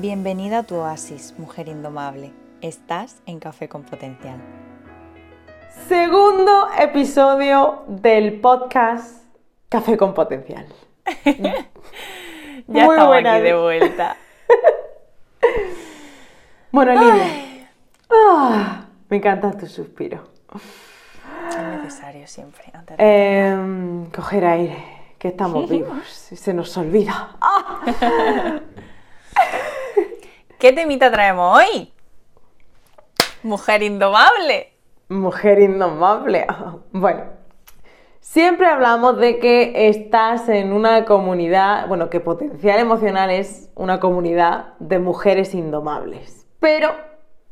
Bienvenida a tu oasis, mujer indomable. Estás en Café con Potencial. Segundo episodio del podcast Café con Potencial. Ya estamos aquí de vuelta. Bueno, Olivia, me encanta tu suspiro. Es necesario siempre. Antes de coger aire, que estamos vivos y se nos olvida. ¿Qué temita traemos hoy? Mujer indomable. Mujer indomable. Bueno, siempre hablamos de que estás en una comunidad, bueno, que Potencial Emocional es una comunidad de mujeres indomables. Pero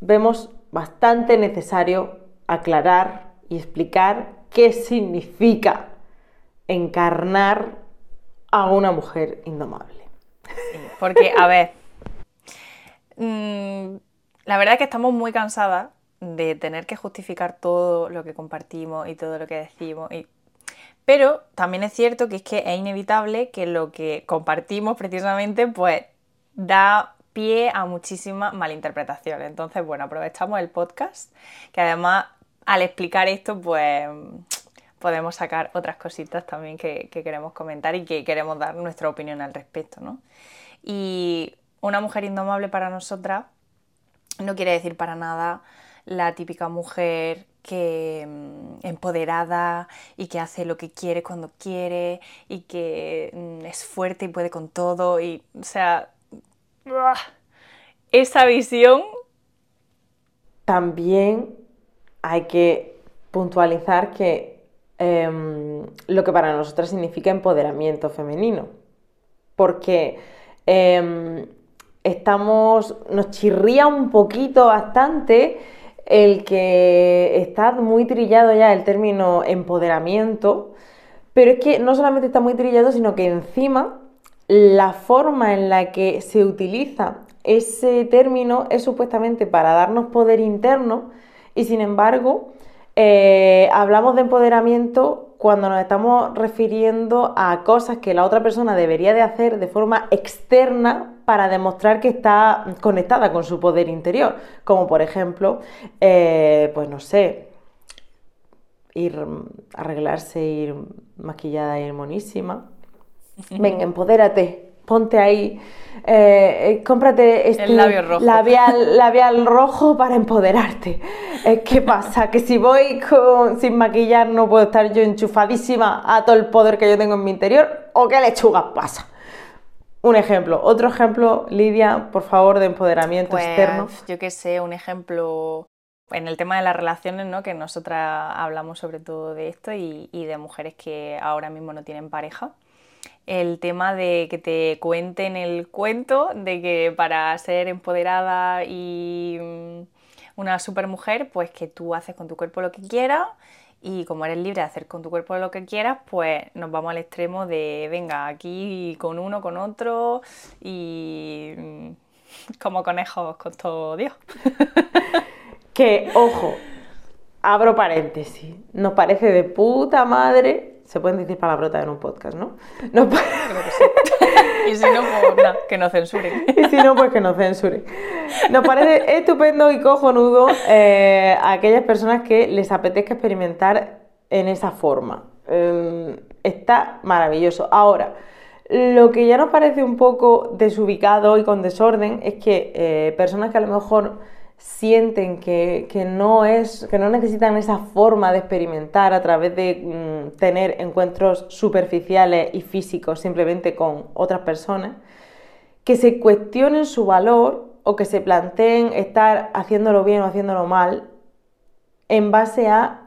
vemos bastante necesario aclarar y explicar qué significa encarnar a una mujer indomable. Sí, porque, a ver, la verdad es que estamos muy cansadas de tener que justificar todo lo que compartimos y todo lo que decimos. Pero también es cierto que es inevitable que lo que compartimos precisamente pues da pie a muchísimas malinterpretaciones. Entonces, bueno, aprovechamos el podcast, que además al explicar esto pues podemos sacar otras cositas también que queremos comentar y que queremos dar nuestra opinión al respecto, ¿no? Y una mujer indomable para nosotras no quiere decir para nada la típica mujer que empoderada y que hace lo que quiere cuando quiere y que es fuerte y puede con todo y, o sea, esa visión. También hay que puntualizar que lo que para nosotras significa empoderamiento femenino, porque nos chirría un poquito bastante el que está muy trillado ya el término empoderamiento, pero es que no solamente está muy trillado, sino que encima la forma en la que se utiliza ese término es supuestamente para darnos poder interno y sin embargo hablamos de empoderamiento cuando nos estamos refiriendo a cosas que la otra persona debería de hacer de forma externa para demostrar que está conectada con su poder interior, como por ejemplo, pues no sé, ir arreglarse, ir maquillada y monísima. Venga, empodérate, ponte ahí, cómprate este labial rojo para empoderarte. ¿Qué pasa? Que si voy sin maquillar no puedo estar yo enchufadísima a todo el poder que yo tengo en mi interior, ¿o qué lechuga pasa? Un ejemplo. Otro ejemplo, Lidia, por favor, de empoderamiento externo. Yo qué sé, un ejemplo en el tema de las relaciones, ¿no? Que nosotras hablamos sobre todo de esto y de mujeres que ahora mismo no tienen pareja. El tema de que te cuenten el cuento de que para ser empoderada y una supermujer, pues que tú haces con tu cuerpo lo que quieras. Y como eres libre de hacer con tu cuerpo lo que quieras, pues nos vamos al extremo de, venga, aquí con uno, con otro y como conejos con todo Dios. Que, ojo, abro paréntesis, nos parece de puta madre, se pueden decir palabrotas en un podcast, ¿no? Creo que sí. Y si no, pues nada, que nos censuren. Y si no, pues que nos censuren. Nos parece estupendo y cojonudo a aquellas personas que les apetezca experimentar en esa forma. Está maravilloso. Ahora, lo que ya nos parece un poco desubicado y con desorden es que personas que a lo mejor sienten que no necesitan esa forma de experimentar a través de tener encuentros superficiales y físicos simplemente con otras personas, que se cuestionen su valor o que se planteen estar haciéndolo bien o haciéndolo mal en base a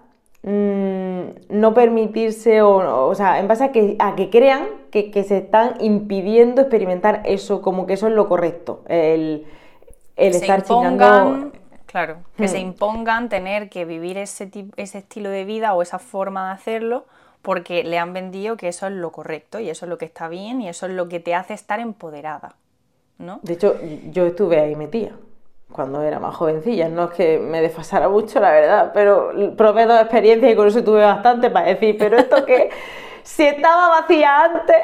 no permitirse, o sea, en base a que crean que se están impidiendo experimentar eso, como que eso es lo correcto, el estar chingando. Claro, que se impongan tener que vivir ese estilo de vida o esa forma de hacerlo porque le han vendido que eso es lo correcto y eso es lo que está bien y eso es lo que te hace estar empoderada, ¿no? De hecho, yo estuve ahí metida cuando era más jovencilla. No es que me desfasara mucho, la verdad, pero probé dos experiencias y con eso tuve bastante para decir, pero esto que si estaba vacía antes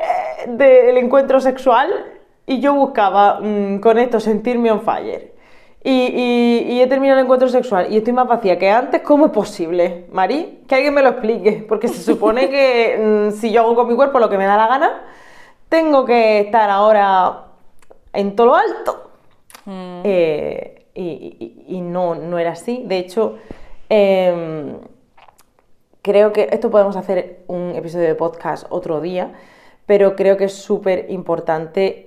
del encuentro sexual, y yo buscaba con esto sentirme on fire. Y he terminado el encuentro sexual y estoy más vacía que antes. ¿Cómo es posible, Mari? Que alguien me lo explique, porque se supone que si yo hago con mi cuerpo lo que me da la gana, tengo que estar ahora en todo lo alto. Y no era así. De hecho, creo que esto podemos hacer un episodio de podcast otro día, pero creo que es súper importante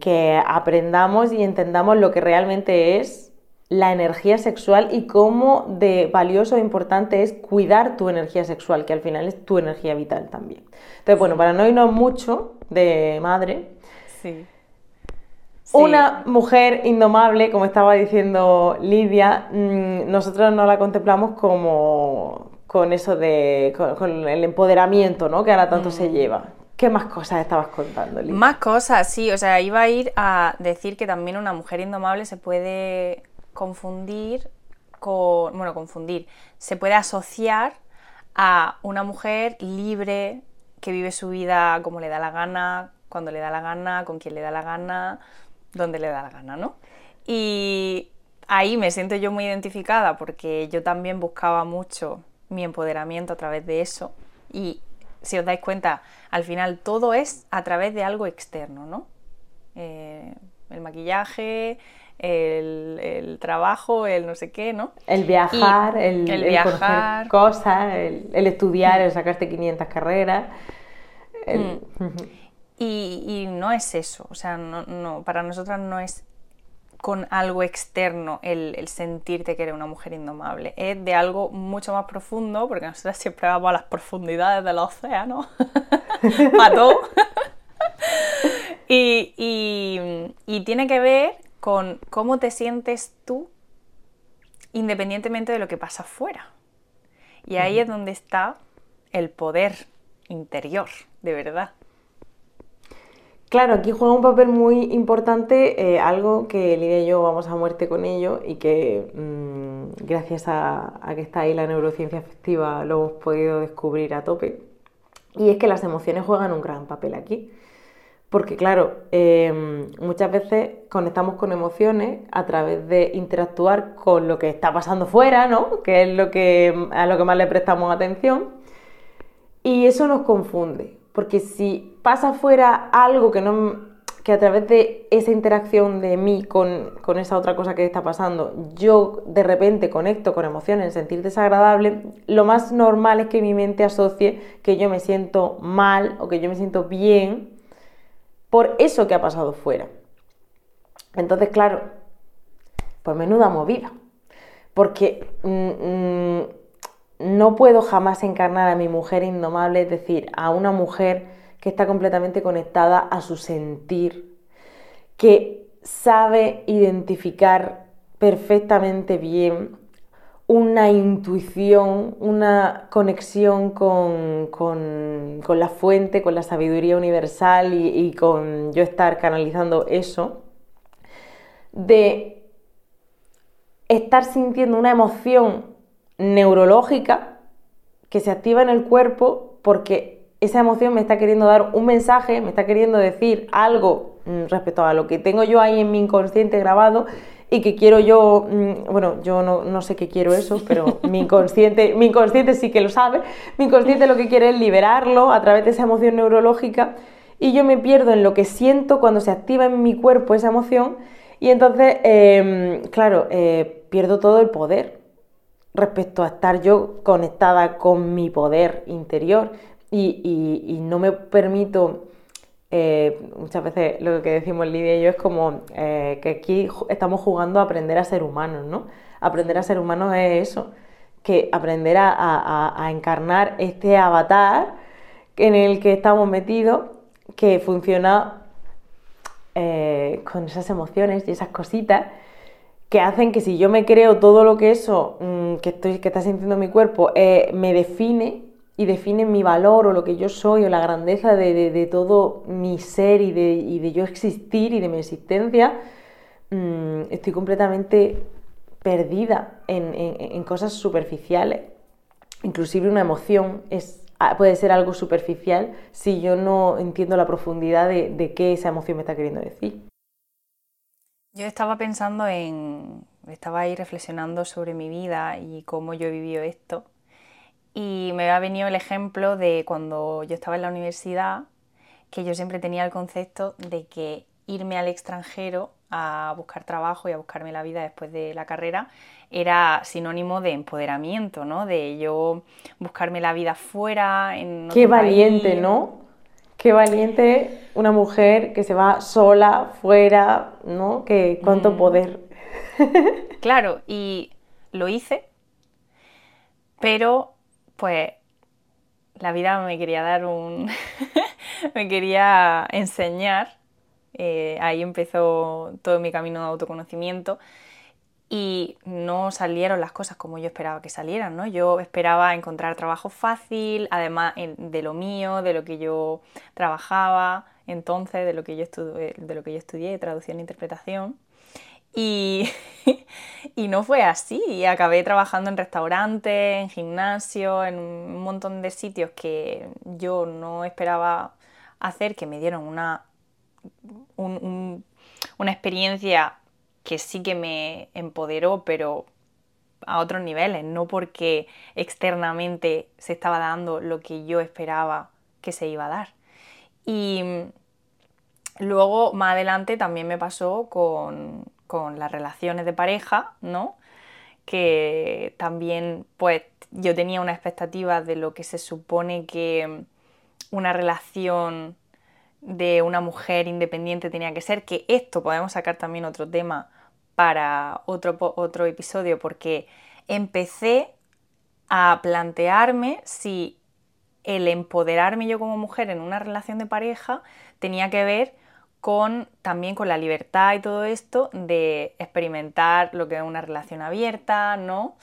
que aprendamos y entendamos lo que realmente es la energía sexual y cómo de valioso e importante es cuidar tu energía sexual, que al final es tu energía vital también. Entonces, bueno, para no irnos mucho de madre, una mujer indomable, como estaba diciendo Lidia, nosotros no la contemplamos como con eso de con el empoderamiento, ¿no? Que ahora tanto se lleva. ¿Qué más cosas estabas contando, Lidia? Más cosas, sí. O sea, iba a ir a decir que también una mujer indomable se puede confundir con... Bueno, confundir. Se puede asociar a una mujer libre que vive su vida como le da la gana, cuando le da la gana, con quien le da la gana, donde le da la gana, ¿no? Y ahí me siento yo muy identificada porque yo también buscaba mucho mi empoderamiento a través de eso y... Si os dais cuenta, al final todo es a través de algo externo, ¿no? El maquillaje, el trabajo, el no sé qué, ¿no? El viajar, el viajar, conocer cosas, el estudiar, el sacarte 500 carreras. Y no es eso, o sea, no, para nosotras no es con algo externo el sentirte que eres una mujer indomable, es de algo mucho más profundo, porque nosotros siempre vamos a las profundidades del océano, para todo, y tiene que ver con cómo te sientes tú independientemente de lo que pasa afuera, y ahí es donde está el poder interior, de verdad. Claro, aquí juega un papel muy importante, algo que Lidia y yo vamos a muerte con ello y que gracias a que está ahí la neurociencia afectiva lo hemos podido descubrir a tope. Y es que las emociones juegan un gran papel aquí. Porque claro, muchas veces conectamos con emociones a través de interactuar con lo que está pasando fuera, ¿no? Que es a lo que más le prestamos atención. Y eso nos confunde, porque si... pasa fuera algo que a través de esa interacción de mí con esa otra cosa que está pasando, yo de repente conecto con emociones, sentir desagradable, lo más normal es que mi mente asocie que yo me siento mal o que yo me siento bien por eso que ha pasado fuera. Entonces, claro, pues menuda movida, porque no puedo jamás encarnar a mi mujer indomable, es decir, a una mujer que está completamente conectada a su sentir, que sabe identificar perfectamente bien una intuición, una conexión con la fuente, con la sabiduría universal y con yo estar canalizando eso, de estar sintiendo una emoción neurológica que se activa en el cuerpo porque esa emoción me está queriendo dar un mensaje, me está queriendo decir algo respecto a lo que tengo yo ahí en mi inconsciente grabado y que quiero yo, bueno, yo no sé qué quiero eso, pero mi inconsciente sí que lo sabe, mi inconsciente lo que quiere es liberarlo a través de esa emoción neurológica y yo me pierdo en lo que siento cuando se activa en mi cuerpo esa emoción y entonces, claro, pierdo todo el poder respecto a estar yo conectada con mi poder interior. Y no me permito, muchas veces lo que decimos Lidia y yo es como que aquí estamos jugando a aprender a ser humanos, ¿no? Aprender a ser humanos es eso, que aprender a encarnar este avatar en el que estamos metidos, que funciona con esas emociones y esas cositas que hacen que si yo me creo todo lo que eso que está sintiendo mi cuerpo me define, y define mi valor o lo que yo soy o la grandeza de todo mi ser y de yo existir y de mi existencia, estoy completamente perdida en cosas superficiales. Inclusive una emoción es puede ser algo superficial si yo no entiendo la profundidad de qué esa emoción me está queriendo decir. Yo estaba ahí reflexionando sobre mi vida y cómo yo he vivido esto, y me ha venido el ejemplo de cuando yo estaba en la universidad, que yo siempre tenía el concepto de que irme al extranjero a buscar trabajo y a buscarme la vida después de la carrera era sinónimo de empoderamiento, ¿no? De yo buscarme la vida fuera, en otro país. Qué valiente, ¿no? Qué valiente una mujer que se va sola, fuera, ¿no? Que cuánto poder. Claro, y lo hice, pero pues la vida me quería dar me quería enseñar. Ahí empezó todo mi camino de autoconocimiento y no salieron las cosas como yo esperaba que salieran, ¿no? Yo esperaba encontrar trabajo fácil, además de lo mío, de lo que yo trabajaba entonces, de lo que yo estudié, traducción e interpretación, y no fue así, y acabé trabajando en restaurantes, en gimnasios, en un montón de sitios que yo no esperaba hacer, que me dieron una experiencia que sí que me empoderó, pero a otros niveles, no porque externamente se estaba dando lo que yo esperaba que se iba a dar. Y luego, más adelante, también me pasó con las relaciones de pareja, ¿no? Que también, pues, yo tenía una expectativa de lo que se supone que una relación de una mujer independiente tenía que ser, que esto podemos sacar también otro tema para otro episodio, porque empecé a plantearme si el empoderarme yo como mujer en una relación de pareja tenía que ver también con la libertad y todo esto de experimentar lo que es una relación abierta, ¿no?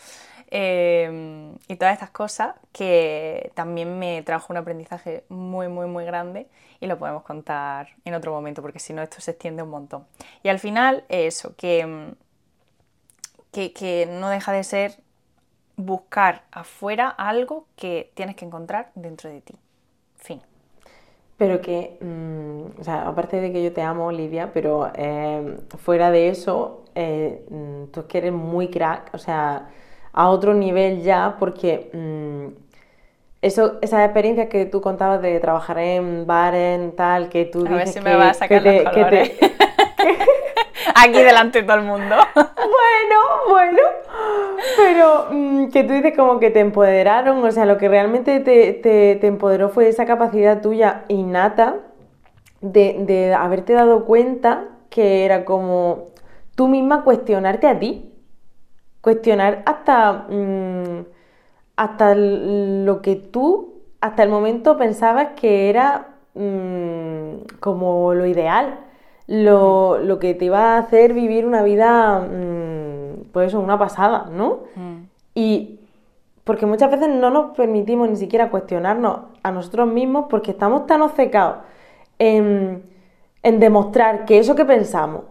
Y todas estas cosas que también me trajo un aprendizaje muy, muy, muy grande, y lo podemos contar en otro momento, porque si no esto se extiende un montón. Y al final, eso, que no deja de ser buscar afuera algo que tienes que encontrar dentro de ti. Fin. Pero que, o sea, aparte de que yo te amo, Olivia, pero fuera de eso, tú es que eres muy crack, o sea, a otro nivel ya, porque esas experiencias que tú contabas de trabajar en bares, en tal, que tú dices si me vas a sacar los colores. Aquí delante de todo el mundo. Bueno, pero que tú dices como que te empoderaron, o sea, lo que realmente te empoderó fue esa capacidad tuya innata de haberte dado cuenta que era como tú misma cuestionarte a ti. Cuestionar hasta lo que tú hasta el momento pensabas que era como lo ideal, lo que te iba a hacer vivir una vida, pues eso, una pasada, ¿no? Y porque muchas veces no nos permitimos ni siquiera cuestionarnos a nosotros mismos, porque estamos tan obcecados en demostrar que eso que pensamos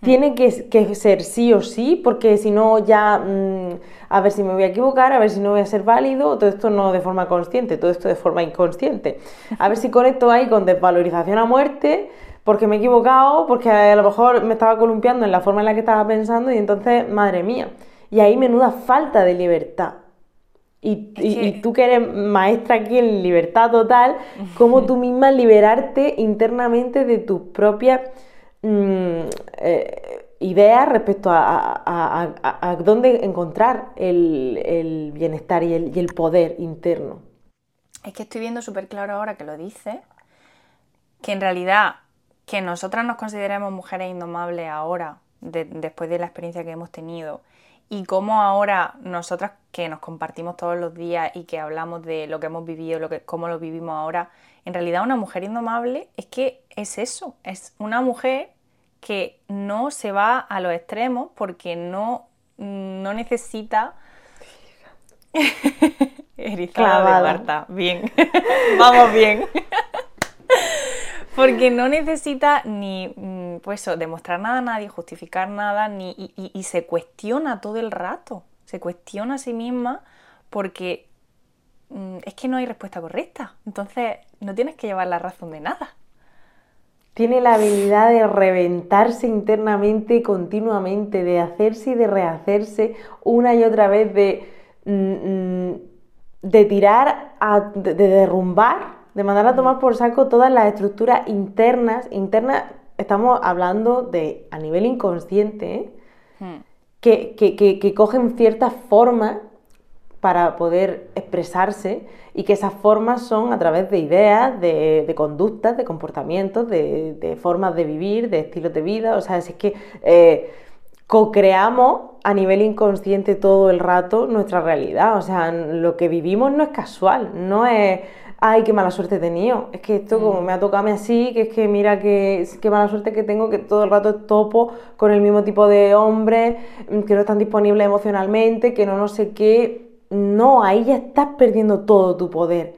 tiene que ser sí o sí, porque si no ya, a ver si me voy a equivocar, a ver si no voy a ser válido, todo esto no de forma consciente, todo esto de forma inconsciente. A ver si conecto ahí con desvalorización a muerte, porque me he equivocado, porque a lo mejor me estaba columpiando en la forma en la que estaba pensando, y entonces, madre mía, y ahí menuda falta de libertad. Y tú que eres maestra aquí en libertad total, cómo tú misma liberarte internamente de tus propias ideas respecto a dónde encontrar el bienestar y el poder interno. Es que estoy viendo súper claro ahora que lo dice, que en realidad que nosotras nos consideremos mujeres indomables ahora, después de la experiencia que hemos tenido, y cómo ahora nosotras que nos compartimos todos los días y que hablamos de lo que hemos vivido, cómo lo vivimos ahora, en realidad una mujer indomable es que es eso, es una mujer que no se va a los extremos, porque no necesita... Erizada de Marta, bien, vamos bien. Porque no necesita ni pues eso, demostrar nada a nadie, justificar nada, y se cuestiona todo el rato, se cuestiona a sí misma, porque es que no hay respuesta correcta. Entonces no tienes que llevar la razón de nada. Tiene la habilidad de reventarse internamente, continuamente, de hacerse y de rehacerse una y otra vez, de tirar, de derrumbar, de mandar a tomar por saco todas las estructuras internas, estamos hablando de a nivel inconsciente, ¿eh? Que cogen ciertas formas para poder expresarse, y que esas formas son a través de ideas, de conductas, de comportamientos, de formas de vivir, de estilos de vida. O sea, es que co-creamos a nivel inconsciente todo el rato nuestra realidad. O sea, lo que vivimos no es casual, no es ¡ay, qué mala suerte he tenido! Es que esto como me ha tocado a mí así, que es que mira qué mala suerte que tengo, que todo el rato topo con el mismo tipo de hombres, que no están disponibles emocionalmente, que no sé qué. No, ahí ya estás perdiendo todo tu poder,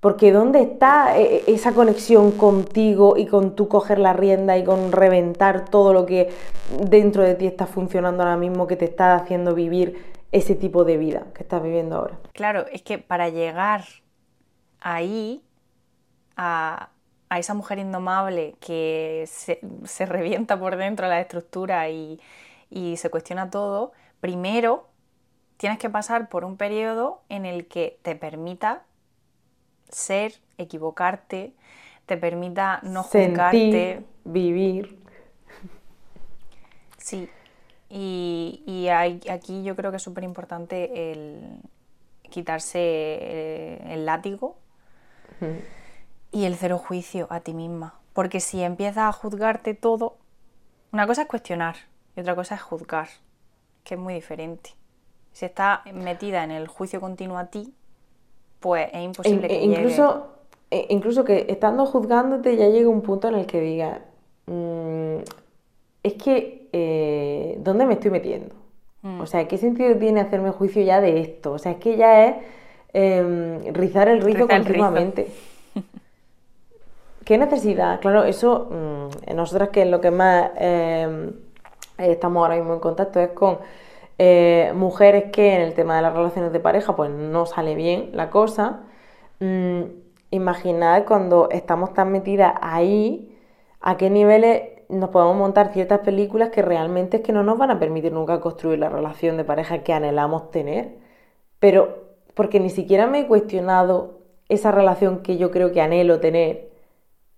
porque ¿dónde está esa conexión contigo y con tú coger la rienda y con reventar todo lo que dentro de ti está funcionando ahora mismo, que te está haciendo vivir ese tipo de vida que estás viviendo ahora? Claro, es que para llegar ahí, a esa mujer indomable que se revienta por dentro la estructura y se cuestiona todo, primero tienes que pasar por un periodo en el que te permita ser, equivocarte, te permita no juzgarte. Sentir, vivir. Sí, y aquí yo creo que es súper importante el quitarse el látigo y el cero juicio a ti misma. Porque si empiezas a juzgarte todo, una cosa es cuestionar y otra cosa es juzgar, que es muy diferente. Si está metida en el juicio continuo a ti, pues es imposible que incluso que estando juzgándote ya llega un punto en el que digas, es que, ¿dónde me estoy metiendo? O sea, ¿qué sentido tiene hacerme juicio ya de esto? O sea, es que ya es rizar el rizo continuamente. ¿Qué necesidad? Claro, eso, nosotras que es lo que más estamos ahora mismo en contacto es con mujeres que en el tema de las relaciones de pareja pues no sale bien la cosa. Imaginad cuando estamos tan metidas ahí, a qué niveles nos podemos montar ciertas películas que realmente es que no nos van a permitir nunca construir la relación de pareja que anhelamos tener, pero porque ni siquiera me he cuestionado esa relación que yo creo que anhelo tener,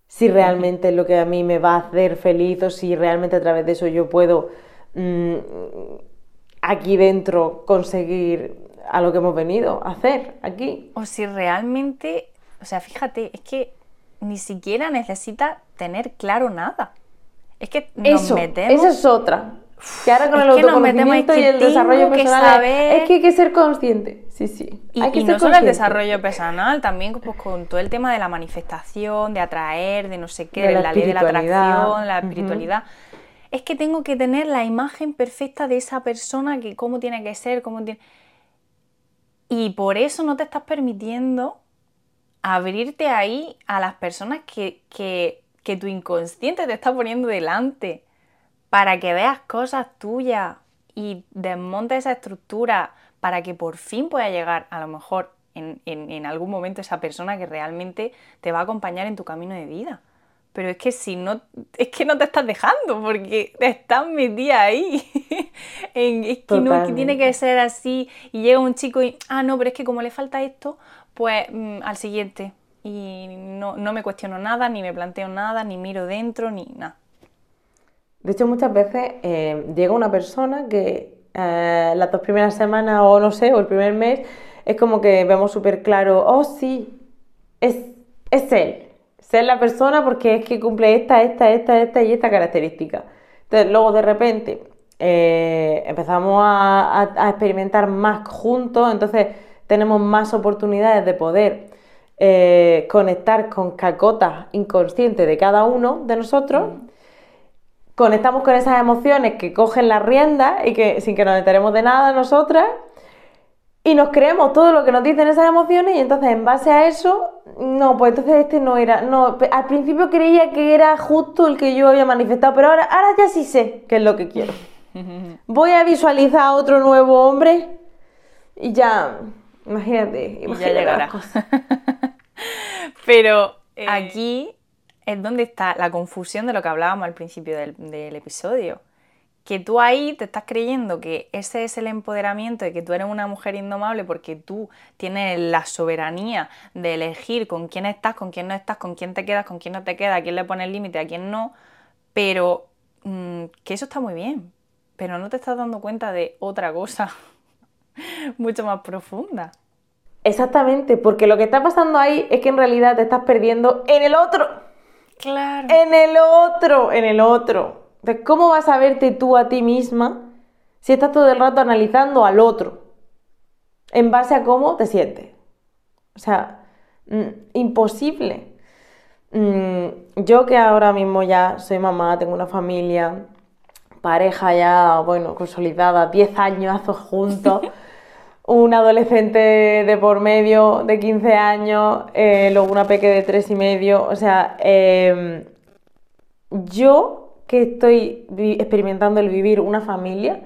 si realmente es lo que a mí me va a hacer feliz, o si realmente a través de eso yo puedo aquí dentro conseguir a lo que hemos venido a hacer aquí. O si realmente, o sea, fíjate, es que ni siquiera necesita tener claro nada. Es que nos metemos... Esa es otra. Que ahora con el autoconocimiento y el desarrollo personal es que hay que ser consciente. Sí, sí. Y no solo el desarrollo personal, también pues, con todo el tema de la manifestación, de atraer, de no sé qué, de la ley de la atracción, la espiritualidad... Es que tengo que tener la imagen perfecta de esa persona, que cómo tiene que ser, cómo tiene... Y por eso no te estás permitiendo abrirte ahí a las personas que tu inconsciente te está poniendo delante, para que veas cosas tuyas y desmontes esa estructura, para que por fin pueda llegar a lo mejor en algún momento esa persona que realmente te va a acompañar en tu camino de vida. Pero es que si no, es que no te estás dejando, porque te estás metida ahí. Es que no, es que tiene que ser así. Y llega un chico y, no, pero es que como le falta esto, pues al siguiente. Y no me cuestiono nada, ni me planteo nada, ni miro dentro, ni nada. De hecho, muchas veces llega una persona que las dos primeras semanas, o no sé, o el primer mes, es como que vemos súper claro, oh sí, es él. Ser la persona porque es que cumple esta y esta característica. Entonces, luego de repente empezamos a experimentar más juntos, entonces tenemos más oportunidades de poder conectar con cacotas inconscientes de cada uno de nosotros. Conectamos con esas emociones que cogen las riendas y que sin que nos enteremos de nada nosotras. Y nos creemos todo lo que nos dicen esas emociones, y entonces en base a eso, no, pues entonces este no era, no, al principio creía que era justo el que yo había manifestado, pero ahora ya sí sé qué es lo que quiero. Voy a visualizar a otro nuevo hombre y ya, Imagínate ya llegará. Pero aquí es donde está la confusión de lo que hablábamos al principio del episodio. Que tú ahí te estás creyendo que ese es el empoderamiento, de que tú eres una mujer indomable porque tú tienes la soberanía de elegir con quién estás, con quién no estás, con quién te quedas, con quién no te quedas, a quién le pones límite, a quién no. Pero que eso está muy bien, pero no te estás dando cuenta de otra cosa mucho más profunda. Exactamente, porque lo que está pasando ahí es que en realidad te estás perdiendo en el otro. Claro. En el otro. Entonces, ¿cómo vas a verte tú a ti misma si estás todo el rato analizando al otro en base a cómo te sientes? O sea, imposible. Yo que ahora mismo ya soy mamá, tengo una familia, pareja ya, bueno, consolidada, 10 años juntos, un adolescente de por medio de 15 años, luego una peque de 3,5, o sea, yo que estoy experimentando el vivir una familia,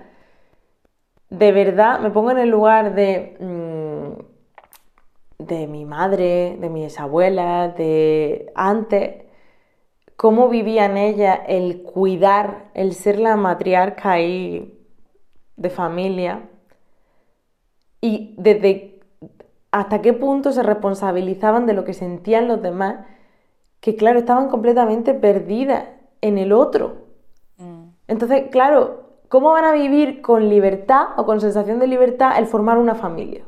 de verdad me pongo en el lugar de mi madre, de mis abuelas, de antes, cómo vivían ellas el cuidar, el ser la matriarca ahí de familia, y desde hasta qué punto se responsabilizaban de lo que sentían los demás, que claro, estaban completamente perdidas en el otro. Entonces, claro, ¿cómo van a vivir con libertad o con sensación de libertad el formar una familia?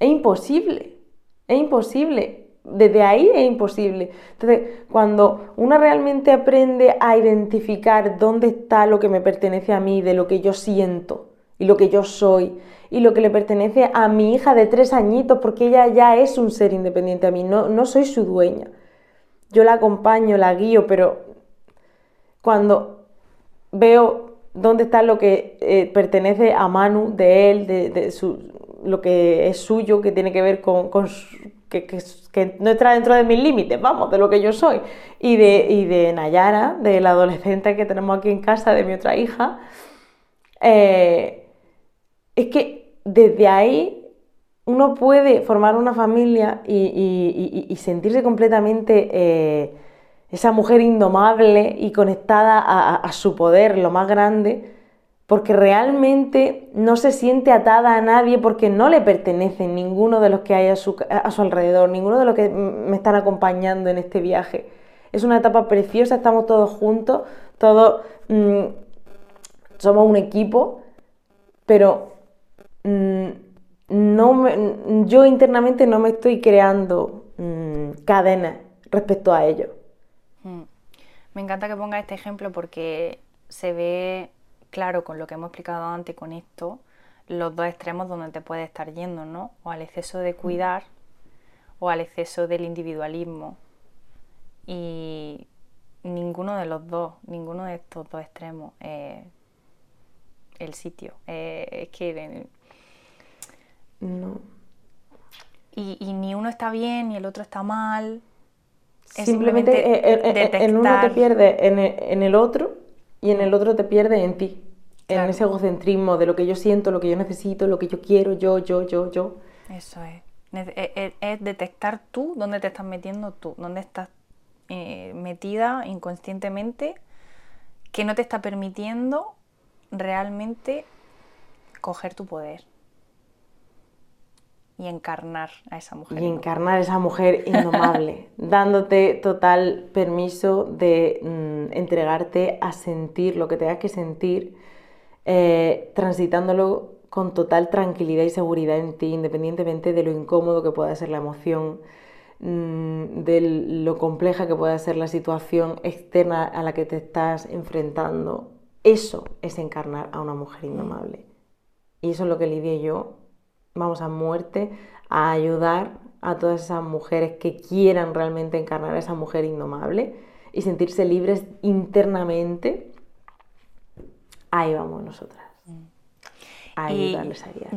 Es imposible. Desde ahí es imposible. Entonces, cuando uno realmente aprende a identificar dónde está lo que me pertenece a mí, de lo que yo siento y lo que yo soy, y lo que le pertenece a mi hija de 3 añitos, porque ella ya es un ser independiente a mí, no soy su dueña. Yo la acompaño, la guío, pero cuando veo dónde está lo que pertenece a Manu, de él, lo que es suyo, que tiene que ver con que no está dentro de mis límites, vamos, de lo que yo soy, y de Nayara, de la adolescente que tenemos aquí en casa, de mi otra hija, es que desde ahí uno puede formar una familia y sentirse completamente esa mujer indomable y conectada a su poder, lo más grande, porque realmente no se siente atada a nadie, porque no le pertenecen ninguno de los que hay a su alrededor, ninguno de los que me están acompañando en este viaje. Es una etapa preciosa, estamos todos juntos, todos somos un equipo, pero yo internamente no me estoy creando cadenas respecto a ello. Me encanta que pongas este ejemplo porque se ve claro con lo que hemos explicado antes, con esto, los dos extremos donde te puedes estar yendo, ¿no? O al exceso de cuidar o al exceso del individualismo. Y ninguno de estos dos extremos es el sitio. No. Y ni uno está bien ni el otro está mal. Simplemente en uno te pierdes en el otro y en el otro te pierdes en ti. Claro. En ese egocentrismo de lo que yo siento, lo que yo necesito, lo que yo quiero, yo. Eso es. Es detectar tú dónde te estás metiendo tú, dónde estás metida inconscientemente, que no te está permitiendo realmente coger tu poder. Y encarnar a esa mujer. Indomable, dándote total permiso de entregarte a sentir lo que tengas que sentir, transitándolo con total tranquilidad y seguridad en ti, independientemente de lo incómodo que pueda ser la emoción, de lo compleja que pueda ser la situación externa a la que te estás enfrentando. Eso es encarnar a una mujer indomable. Y eso es lo que Lidia y yo vamos a muerte, a ayudar a todas esas mujeres que quieran realmente encarnar a esa mujer indomable y sentirse libres internamente. Ahí vamos nosotras. A ayudarles a guiar.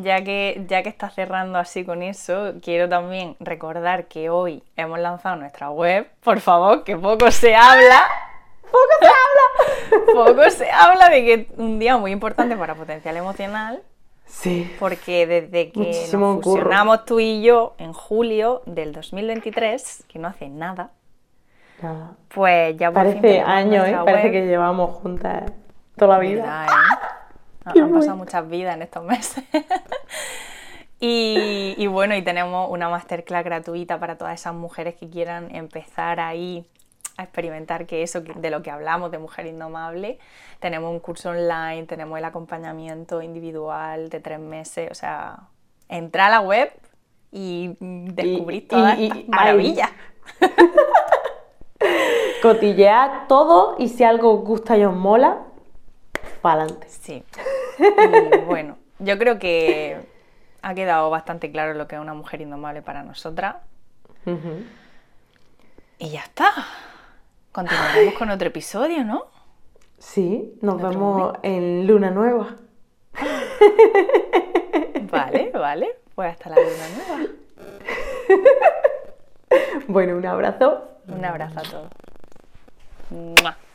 Ya que estás cerrando así con eso, quiero también recordar que hoy hemos lanzado nuestra web. Por favor, que poco se habla. Poco se habla de que un día muy importante para Potencial Emocional Sí. Porque desde que muchísimo nos fusionamos tú y yo en julio del 2023, que no hace nada, nada. Pues ya parece año, parece que llevamos juntas toda la vida. Verdad, han pasado muchas vidas en estos meses. Y bueno, y tenemos una masterclass gratuita para todas esas mujeres que quieran empezar ahí a experimentar que eso de lo que hablamos de mujer indomable. Tenemos un curso online, tenemos el acompañamiento individual de 3 meses, o sea, entra a la web y descubrís todas estas maravillas. Cotillead todo y si algo os gusta y os mola, pa'lante. Sí. Y bueno, yo creo que ha quedado bastante claro lo que es una mujer indomable para nosotras. Uh-huh. Y ya está. Continuaremos con otro episodio, ¿no? Sí, nos vemos en Luna Nueva. Vale, pues hasta la Luna Nueva. Bueno, un abrazo. Un abrazo a todos. ¡Mua!